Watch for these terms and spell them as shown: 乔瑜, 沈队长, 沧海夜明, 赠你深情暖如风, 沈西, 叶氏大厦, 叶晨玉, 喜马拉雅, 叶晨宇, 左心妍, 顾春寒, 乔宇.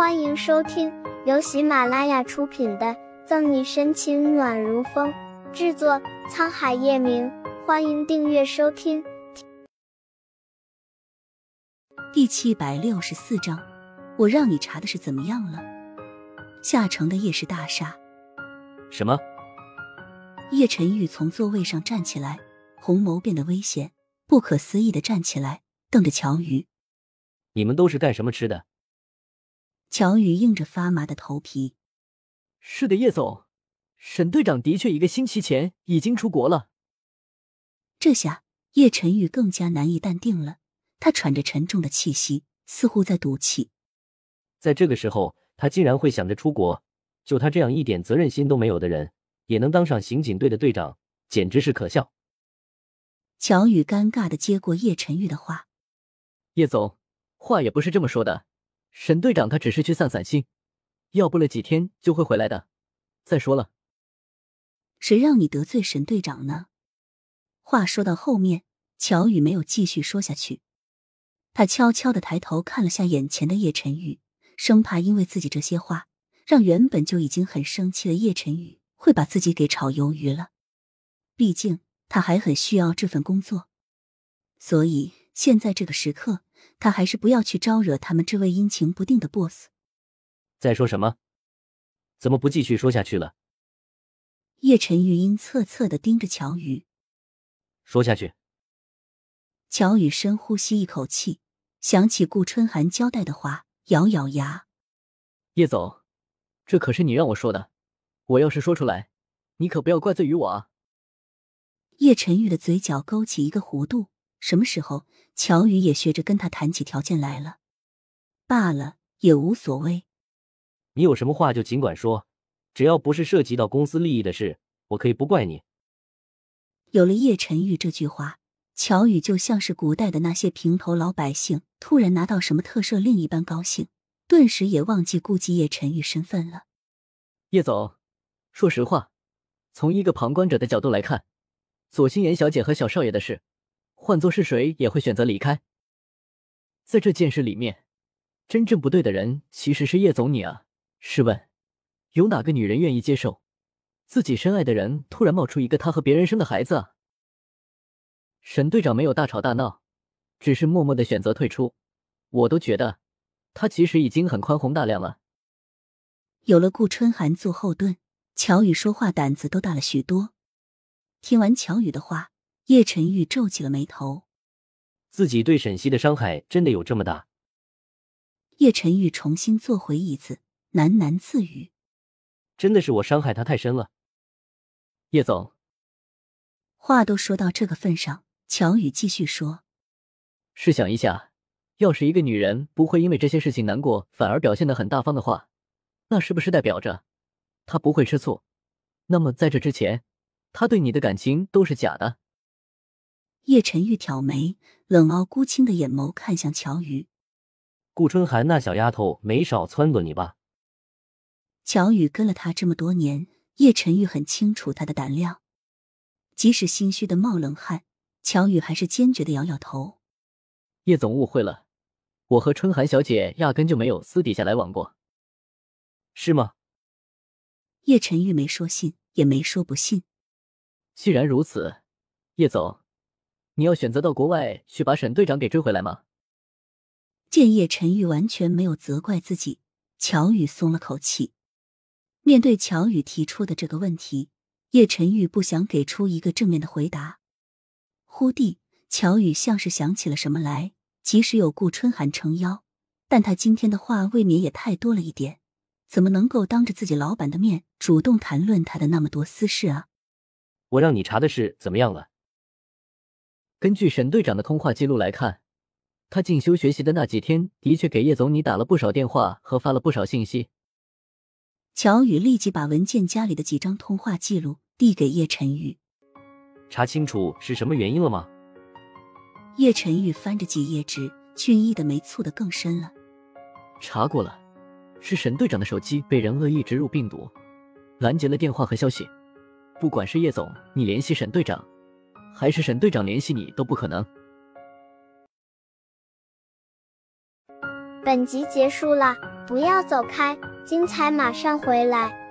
欢迎收听由喜马拉雅出品的《赠你深情暖如风》，制作沧海夜明。欢迎订阅收听。第764章，我让你查的是怎么样了？下城的叶氏大厦。什么？叶晨玉从座位上站起来，红眸变得危险，不可思议地站起来，瞪着乔瑜。你们都是干什么吃的？乔宇硬着发麻的头皮。是的，叶总，沈队长的确一个星期前已经出国了。这下叶晨宇更加难以淡定了，他喘着沉重的气息，似乎在赌气。在这个时候，他竟然会想着出国，就他这样一点责任心都没有的人，也能当上刑警队的队长，简直是可笑。乔宇尴尬地接过叶晨宇的话。叶总，话也不是这么说的。沈队长他只是去散散心，要不了几天就会回来的。再说了，谁让你得罪沈队长呢？话说到后面，乔宇没有继续说下去，他悄悄地抬头看了下眼前的叶晨宇，生怕因为自己这些话让原本就已经很生气的叶晨宇会把自己给炒鱿鱼了。毕竟他还很需要这份工作，所以现在这个时刻他还是不要去招惹他们这位阴晴不定的 boss。 在说什么？怎么不继续说下去了？叶晨玉阴恻恻地盯着乔宇。说下去。乔宇深呼吸一口气，想起顾春寒交代的话，咬咬牙。叶总，这可是你让我说的，我要是说出来，你可不要怪罪于我啊。叶晨玉的嘴角勾起一个弧度，什么时候乔宇也学着跟他谈起条件来了？罢了，也无所谓。你有什么话就尽管说，只要不是涉及到公司利益的事，我可以不怪你。有了叶晨玉这句话，乔宇就像是古代的那些平头老百姓突然拿到什么特赦令一般高兴，顿时也忘记顾忌叶晨玉身份了。叶总，说实话，从一个旁观者的角度来看，左心妍小姐和小少爷的事，换作是谁也会选择离开。在这件事里面，真正不对的人其实是叶总你啊。试问有哪个女人愿意接受自己深爱的人突然冒出一个他和别人生的孩子啊？沈队长没有大吵大闹，只是默默地选择退出，我都觉得他其实已经很宽宏大量了。有了顾春寒做后盾，乔宇说话胆子都大了许多。听完乔宇的话，叶晨玉皱起了眉头。自己对沈西的伤害真的有这么大？叶晨玉重新坐回椅子，喃喃自语。真的是我伤害他太深了。叶总。话都说到这个份上，乔宇继续说。试想一下，要是一个女人不会因为这些事情难过，反而表现得很大方的话，那是不是代表着她不会吃醋？那么在这之前，她对你的感情都是假的。叶晨玉挑眉，冷傲孤清的眼眸看向乔宇。顾春寒那小丫头没少撺掇你吧？乔宇跟了他这么多年，叶晨玉很清楚他的胆量。即使心虚的冒冷汗，乔宇还是坚决的摇摇头。叶总误会了，我和春寒小姐压根就没有私底下来往过。是吗？叶晨玉没说信，也没说不信。既然如此，叶总，你要选择到国外去把沈队长给追回来吗？见叶晨玉完全没有责怪自己，乔宇松了口气。面对乔宇提出的这个问题，叶晨玉不想给出一个正面的回答。忽地，乔宇像是想起了什么来，即使有顾春寒撑腰，但他今天的话未免也太多了一点，怎么能够当着自己老板的面主动谈论他的那么多私事啊？我让你查的事怎么样了？根据沈队长的通话记录来看，他进修学习的那几天的确给叶总你打了不少电话和发了不少信息。乔宇立即把文件夹里的几张通话记录递给叶晨玉。查清楚是什么原因了吗？叶晨玉翻着几页纸，俊逸的眉蹙得更深了。查过了，是沈队长的手机被人恶意植入病毒，拦截了电话和消息。不管是叶总你联系沈队长，还是沈队长联系你，都不可能。本集结束了。不要走开，精彩马上回来。